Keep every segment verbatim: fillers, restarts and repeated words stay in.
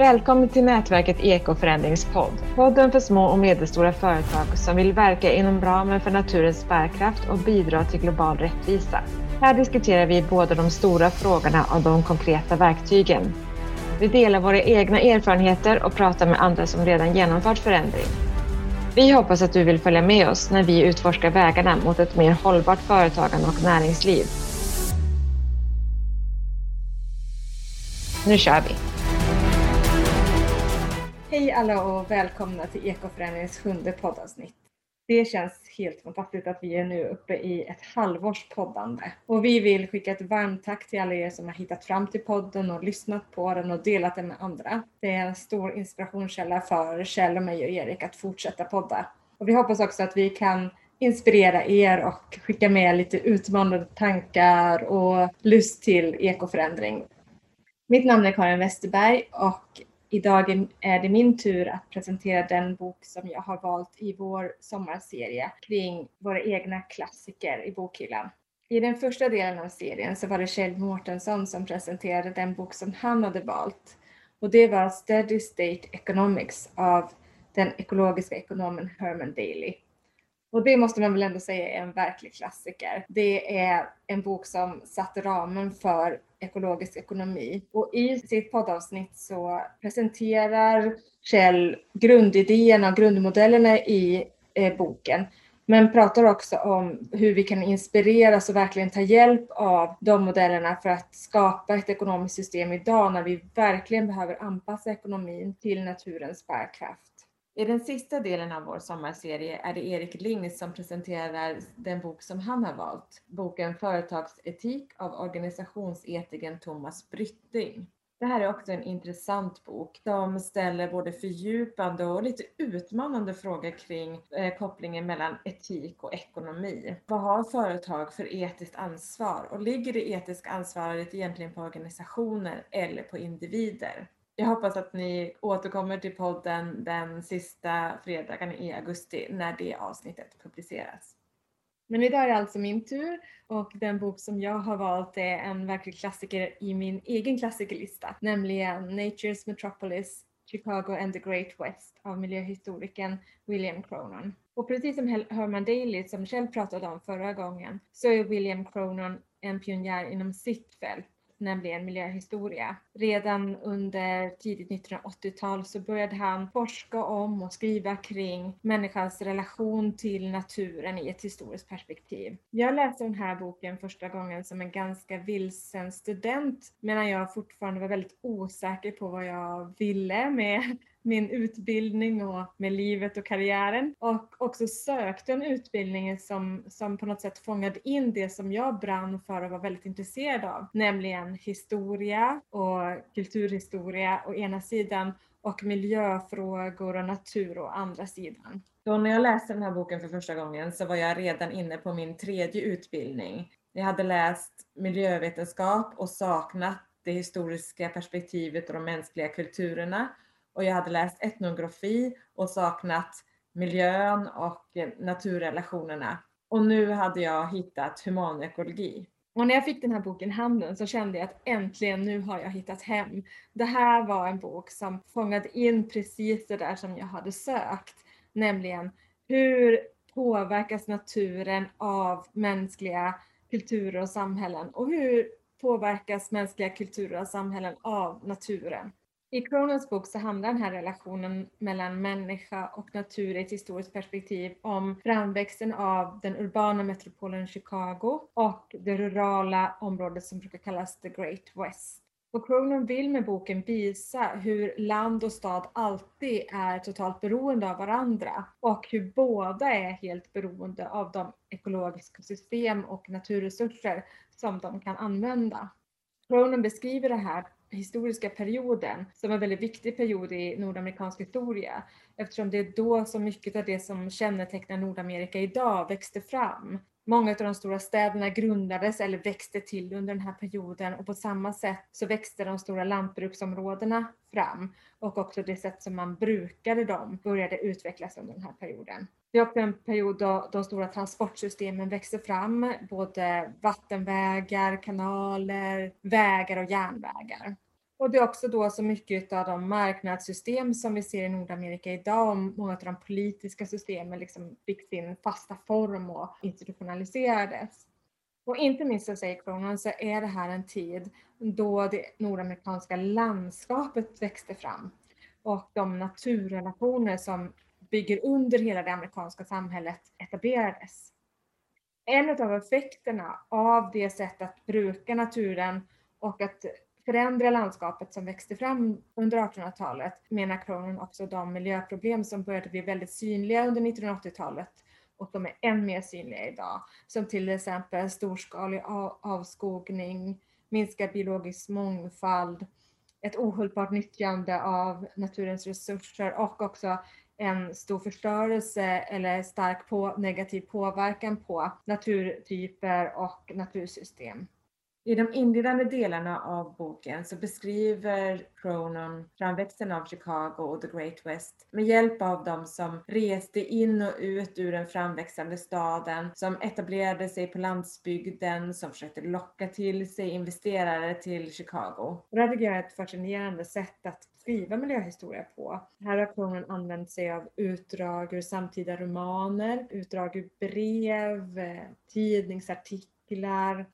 Välkommen till nätverket Eko-förändringspodd. Podden för små och medelstora företag som vill verka inom ramen för naturens bärkraft och bidra till global rättvisa. Här diskuterar vi både de stora frågorna och de konkreta verktygen. Vi delar våra egna erfarenheter och pratar med andra som redan genomfört förändring. Vi hoppas att du vill följa med oss när vi utforskar vägarna mot ett mer hållbart företagande och näringsliv. Nu kör vi! Hej alla och välkomna till Ekoförändrings sjunde poddavsnitt. Det känns helt fantastiskt att vi är nu uppe i ett halvårs poddande. Och vi vill skicka ett varmt tack till alla er som har hittat fram till podden och lyssnat på den och delat den med andra. Det är en stor inspirationskälla för Kjell och mig och Erik att fortsätta podda. Och vi hoppas också att vi kan inspirera er och skicka med lite utmanande tankar och lust till ekoförändring. Mitt namn är Karin Westerberg och idag är det min tur att presentera den bok som jag har valt i vår sommarserie kring våra egna klassiker i bokhyllan. I den första delen av serien så var det Kjell Mortensson som presenterade den bok som han hade valt. Och det var Steady State Economics av den ekologiska ekonomen Herman Daly. Och det måste man väl ändå säga är en verklig klassiker. Det är en bok som satte ramen för ekologisk ekonomi. Och i sitt poddavsnitt så presenterar Kjell grundidéerna och grundmodellerna i eh, boken. Men pratar också om hur vi kan inspireras och verkligen ta hjälp av de modellerna för att skapa ett ekonomiskt system idag när vi verkligen behöver anpassa ekonomin till naturens bärkraft. I den sista delen av vår sommarserie är det Erik Linds som presenterar den bok som han har valt. Boken Företagsetik av organisationsetikern Thomas Brytting. Det här är också en intressant bok som ställer både fördjupande och lite utmanande frågor kring kopplingen mellan etik och ekonomi. Vad har företag för etiskt ansvar och ligger det etiska ansvaret egentligen på organisationer eller på individer? Jag hoppas att ni återkommer till podden den sista fredagen i augusti när det avsnittet publiceras. Men idag är det alltså min tur och den bok som jag har valt är en verklig klassiker i min egen klassikerlista. Nämligen Nature's Metropolis, Chicago and the Great West av miljöhistorikern William Cronon. Och precis som Herman Daly som Kjell pratade om förra gången så är William Cronon en pionjär inom sitt fält. Nämligen miljöhistoria. Redan under tidigt nittonhundraåttiotal så började han forska om och skriva kring människans relation till naturen i ett historiskt perspektiv. Jag läste den här boken första gången som en ganska vilsen student medan jag fortfarande var väldigt osäker på vad jag ville med min utbildning och med livet och karriären. Och också sökte en utbildning som, som på något sätt fångade in det som jag brann för och var väldigt intresserad av. Nämligen historia och kulturhistoria å ena sidan och miljöfrågor och natur å andra sidan. Då när jag läste den här boken för första gången så var jag redan inne på min tredje utbildning. Jag hade läst miljövetenskap och saknat det historiska perspektivet och de mänskliga kulturerna. Och jag hade läst etnografi och saknat miljön och naturrelationerna. Och nu hade jag hittat humanekologi. Och när jag fick den här boken i handen så kände jag att äntligen nu har jag hittat hem. Det här var en bok som fångade in precis det där som jag hade sökt. Nämligen hur påverkas naturen av mänskliga kulturer och samhällen? Och hur påverkas mänskliga kulturer och samhällen av naturen? I Cronons bok så handlar den här relationen mellan människa och natur i ett historiskt perspektiv om framväxten av den urbana metropolen Chicago och det rurala området som brukar kallas The Great West. Och Cronon vill med boken visa hur land och stad alltid är totalt beroende av varandra och hur båda är helt beroende av de ekologiska system och naturresurser som de kan använda. Cronon beskriver det här historiska perioden som en väldigt viktig period i nordamerikansk historia eftersom det är då så mycket av det som kännetecknar Nordamerika idag växte fram. Många av de stora städerna grundades eller växte till under den här perioden och på samma sätt så växte de stora lantbruksområdena fram och också det sätt som man brukade dem började utvecklas under den här perioden. Det är också en period då de stora transportsystemen växte fram, både vattenvägar, kanaler, vägar och järnvägar. Och det är också då så mycket av de marknadssystem som vi ser i Nordamerika idag, och många av de politiska systemen liksom fick sin fasta form och institutionaliserades. Och inte minst, så säger Cronon, så är det här en tid då det nordamerikanska landskapet växte fram. Och de naturrelationer som bygger under hela det amerikanska samhället etablerades. En av effekterna av det sätt att bruka naturen och att förändra landskapet som växte fram under artonhundratalet, menar Cronon, också de miljöproblem som började bli väldigt synliga under nittonhundraåttiotalet och de är än mer synliga idag. Som till exempel storskalig avskogning, minskad biologisk mångfald, ett ohållbart nyttjande av naturens resurser och också en stor förstörelse eller stark på, negativ påverkan på naturtyper och natursystem. I de inledande delarna av boken så beskriver Cronon framväxten av Chicago och The Great West med hjälp av dem som reste in och ut ur den framväxande staden, som etablerade sig på landsbygden, som försökte locka till sig investerare till Chicago. Det är ett fascinerande sätt att skriva miljöhistoria på. Här har Cronon använt sig av utdrag ur samtida romaner, utdrag ur brev, tidningsartiklar,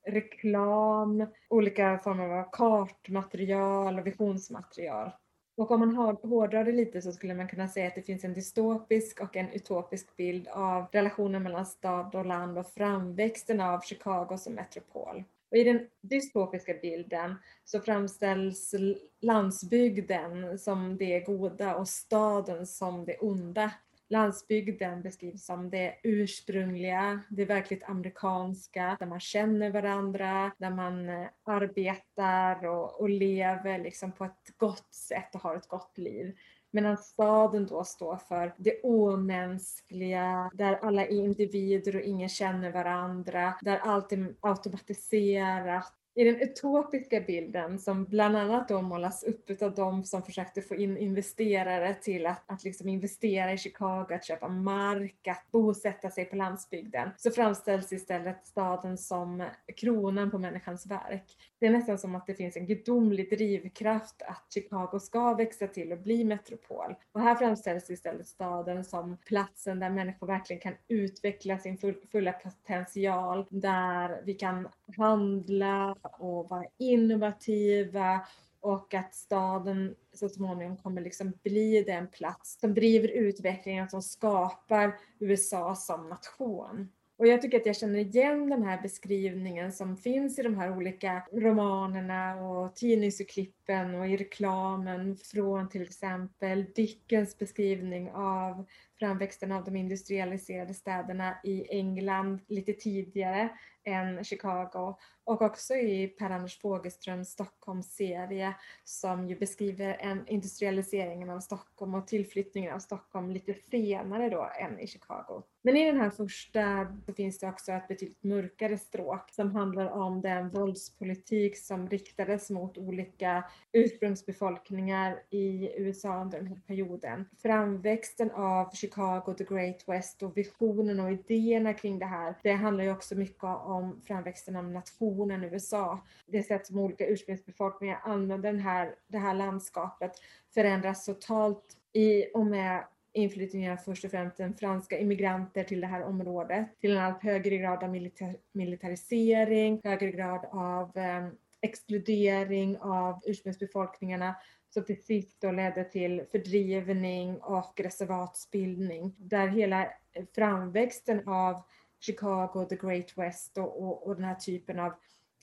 reklam, olika former av kartmaterial och visionsmaterial. Och om man hårdrar det lite så skulle man kunna säga att det finns en dystopisk och en utopisk bild av relationen mellan stad och land och framväxten av Chicago som metropol. Och i den dystopiska bilden så framställs landsbygden som det goda och staden som det onda. Landsbygden beskrivs som det ursprungliga, det verkligt amerikanska, där man känner varandra, där man arbetar och, och lever liksom på ett gott sätt och har ett gott liv. Medan staden då står för det omänskliga, där alla är individer och ingen känner varandra, där allt är automatiserat. I den utopiska bilden, som bland annat då målas upp av de som försökte få in investerare till att, att liksom investera i Chicago, att köpa mark, att bosätta sig på landsbygden, så framställs istället staden som kronan på människans verk. Det är nästan som att det finns en gudomlig drivkraft att Chicago ska växa till och bli metropol. Och här framställs istället staden som platsen där människor verkligen kan utveckla sin fulla potential, där vi kan handla och vara innovativa, och att staden så småningom kommer liksom bli den plats som driver utvecklingen, som skapar U S A som nation. Och jag tycker att jag känner igen den här beskrivningen som finns i de här olika romanerna och tidningsurklippen och i reklamen, från till exempel Dickens beskrivning av framväxten av de industrialiserade städerna i England lite tidigare än Chicago, och också i Per-Anders Fogelströms Stockholmsserie, som ju beskriver en industrialiseringen av Stockholm och tillflyttningen av Stockholm lite senare då än i Chicago. Men i den här första så finns det också ett betydligt mörkare stråk som handlar om den våldspolitik som riktades mot olika ursprungsbefolkningar i U S A under den här perioden. Framväxten av Chicago, The Great West och visionen och idéerna kring det här, det handlar ju också mycket om framväxten av nationen U S A. Det sätt som olika ursprungsbefolkningar använder den här, det här landskapet förändras totalt i och med inflyttningen av först och främst den franska immigranter till det här området, till en allt högre grad av milita- militarisering, högre grad av eh, exkludering av ursprungsbefolkningarna, som till sist då ledde till fördrivning och reservatsbildning, där hela framväxten av Chicago, The Great West och, och, och den här typen av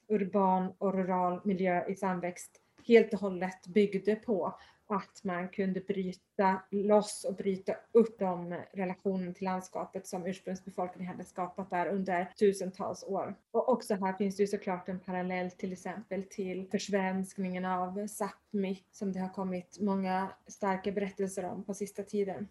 urban och rural miljö i samväxt helt och hållet byggde på att man kunde bryta loss och bryta upp de relationer till landskapet som ursprungsbefolkningen hade skapat där under tusentals år. Och också här finns det ju såklart en parallell till exempel till försvenskningen av Sápmi, som det har kommit många starka berättelser om på sista tiden.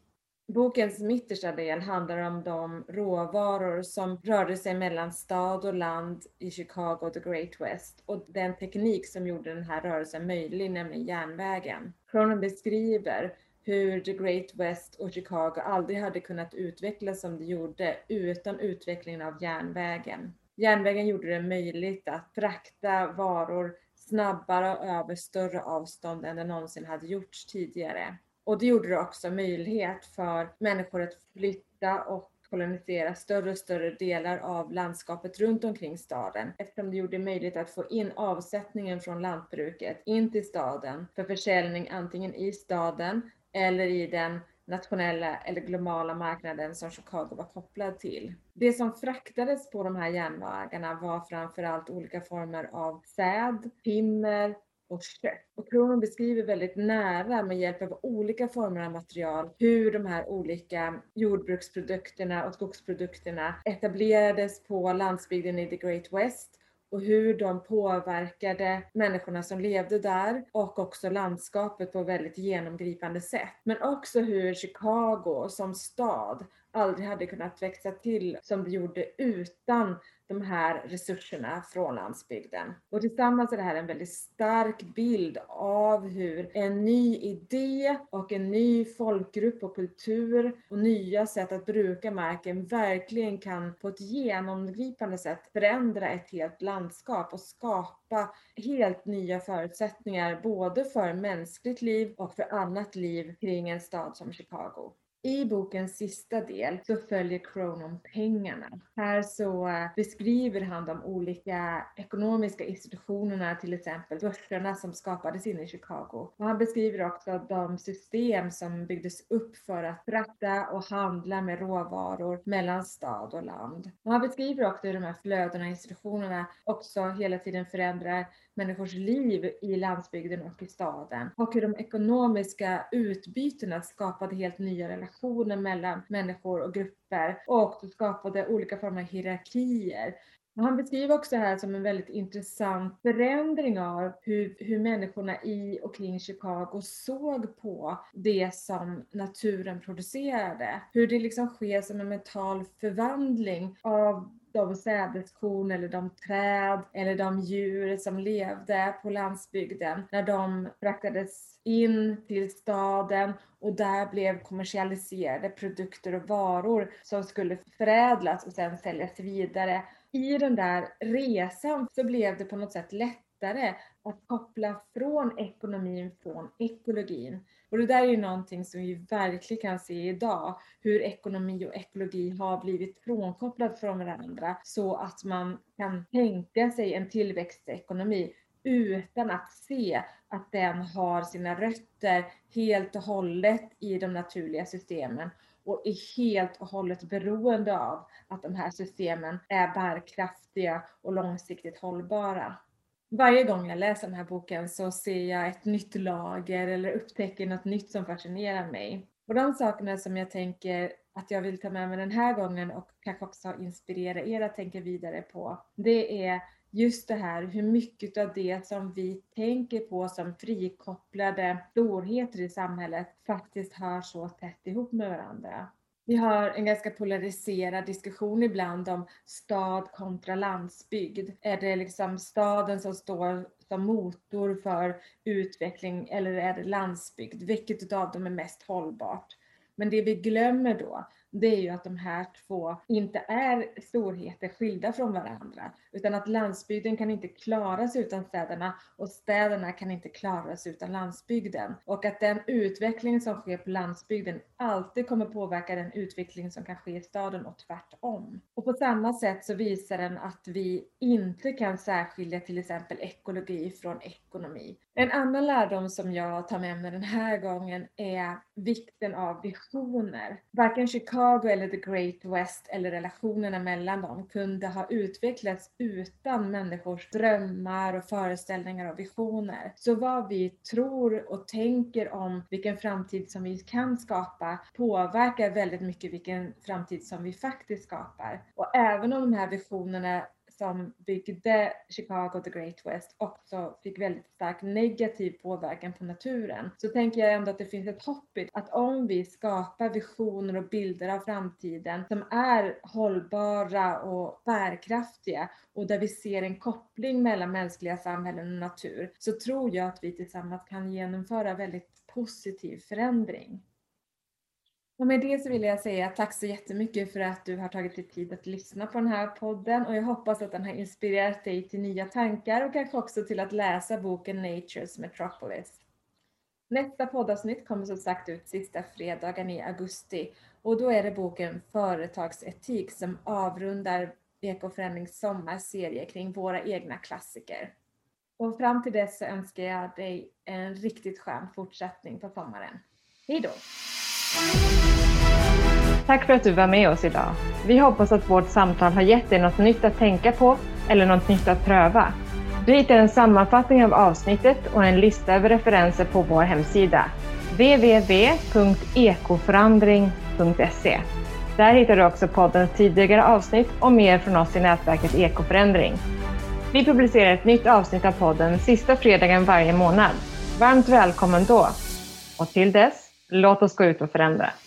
Bokens mittersta del handlar om de råvaror som rörde sig mellan stad och land i Chicago och The Great West, och den teknik som gjorde den här rörelsen möjlig, nämligen järnvägen. Cronon beskriver hur The Great West och Chicago aldrig hade kunnat utvecklas som det gjorde utan utvecklingen av järnvägen. Järnvägen gjorde det möjligt att frakta varor snabbare och över större avstånd än det någonsin hade gjorts tidigare. Och det gjorde det också möjlighet för människor att flytta och kolonisera större och större delar av landskapet runt omkring staden, eftersom det gjorde det möjligt att få in avsättningen från lantbruket in till staden för försäljning antingen i staden eller i den nationella eller globala marknaden som Chicago var kopplad till. Det som fraktades på de här järnvägarna var framförallt olika former av säd, timmer och kött. Och Cronon beskriver väldigt nära med hjälp av olika former av material hur de här olika jordbruksprodukterna och skogsprodukterna etablerades på landsbygden i The Great West och hur de påverkade människorna som levde där och också landskapet på väldigt genomgripande sätt. Men också hur Chicago som stad aldrig hade kunnat växa till som det gjorde utan de här resurserna från landsbygden. Och tillsammans är det här en väldigt stark bild av hur en ny idé och en ny folkgrupp och kultur och nya sätt att bruka marken verkligen kan på ett genomgripande sätt förändra ett helt landskap och skapa helt nya förutsättningar både för mänskligt liv och för annat liv kring en stad som Chicago. I bokens sista del så följer Cronon pengarna. Här så beskriver han de olika ekonomiska institutionerna, till exempel börserna som skapades inne i Chicago. Och han beskriver också de system som byggdes upp för att frakta och handla med råvaror mellan stad och land. Och han beskriver också hur de här flödena och institutionerna också hela tiden förändrar människors liv i landsbygden och i staden. Och hur de ekonomiska utbytena skapade helt nya relationer. Mellan människor och grupper och skapade olika former av hierarkier. Och han beskriver också det här som en väldigt intressant förändring av hur, hur människorna i och kring Chicago såg på det som naturen producerade. Hur det liksom sker som en mental förvandling av de sädeskorn eller de träd eller de djur som levde på landsbygden när de fraktades in till staden och där blev kommersialiserade produkter och varor som skulle förädlas och sedan säljas vidare. I den där resan så blev det på något sätt lättare att koppla från ekonomin, från ekologin. Och det där är ju någonting som vi verkligen kan se idag. Hur ekonomi och ekologi har blivit frånkopplade från varandra. Så att man kan tänka sig en tillväxtekonomi utan att se att den har sina rötter helt och hållet i de naturliga systemen. Och är helt och hållet beroende av att de här systemen är bärkraftiga och långsiktigt hållbara. Varje gång jag läser den här boken så ser jag ett nytt lager eller upptäcker något nytt som fascinerar mig. Och de sakerna som jag tänker att jag vill ta med mig den här gången och kanske också inspirera er att tänka vidare på, det är just det här hur mycket av det som vi tänker på som frikopplade storheter i samhället faktiskt hör så tätt ihop med varandra. Vi har en ganska polariserad diskussion ibland om stad kontra landsbygd. Är det liksom staden som står som motor för utveckling eller är det landsbygd? Vilket av dem är mest hållbart? Men det vi glömmer då, det är ju att de här två inte är storheter skilda från varandra. Utan att landsbygden kan inte klaras utan städerna och städerna kan inte klaras utan landsbygden. Och att den utveckling som sker på landsbygden alltid kommer påverka den utveckling som kan ske i staden och tvärtom. Och på samma sätt så visar den att vi inte kan särskilja till exempel ekologi från ekonomi. En annan lärdom som jag tar med mig den här gången är vikten av visioner. Varken Chicago eller The Great West eller relationerna mellan dem kunde ha utvecklats utan människors drömmar och föreställningar och visioner. Så vad vi tror och tänker om vilken framtid som vi kan skapa påverkar väldigt mycket vilken framtid som vi faktiskt skapar. Och även om de här visionerna som byggde Chicago The Great West också fick väldigt stark negativ påverkan på naturen. Så tänker jag ändå att det finns ett hopp i att om vi skapar visioner och bilder av framtiden som är hållbara och bärkraftiga och där vi ser en koppling mellan mänskliga samhällen och natur, så tror jag att vi tillsammans kan genomföra väldigt positiv förändring. Och med det så vill jag säga tack så jättemycket för att du har tagit dig tid att lyssna på den här podden, och jag hoppas att den har inspirerat dig till nya tankar och kanske också till att läsa boken Nature's Metropolis. Nästa poddavsnitt kommer som sagt ut sista fredagen i augusti, och då är det boken Företagsetik som avrundar Ekoförändrings sommarserie kring våra egna klassiker. Och fram till dess så önskar jag dig en riktigt skön fortsättning på sommaren. Hej då! Tack för att du var med oss idag. Vi hoppas att vårt samtal har gett dig något nytt att tänka på eller något nytt att pröva. Du hittar en sammanfattning av avsnittet och en lista över referenser på vår hemsida w w w punkt ekoförändring punkt se. Där hittar du också poddens tidigare avsnitt och mer från oss i nätverket Ekoförändring. Vi publicerar ett nytt avsnitt av podden sista fredagen varje månad. Varmt välkommen då! Och till dess, låt oss gå ut och förändra.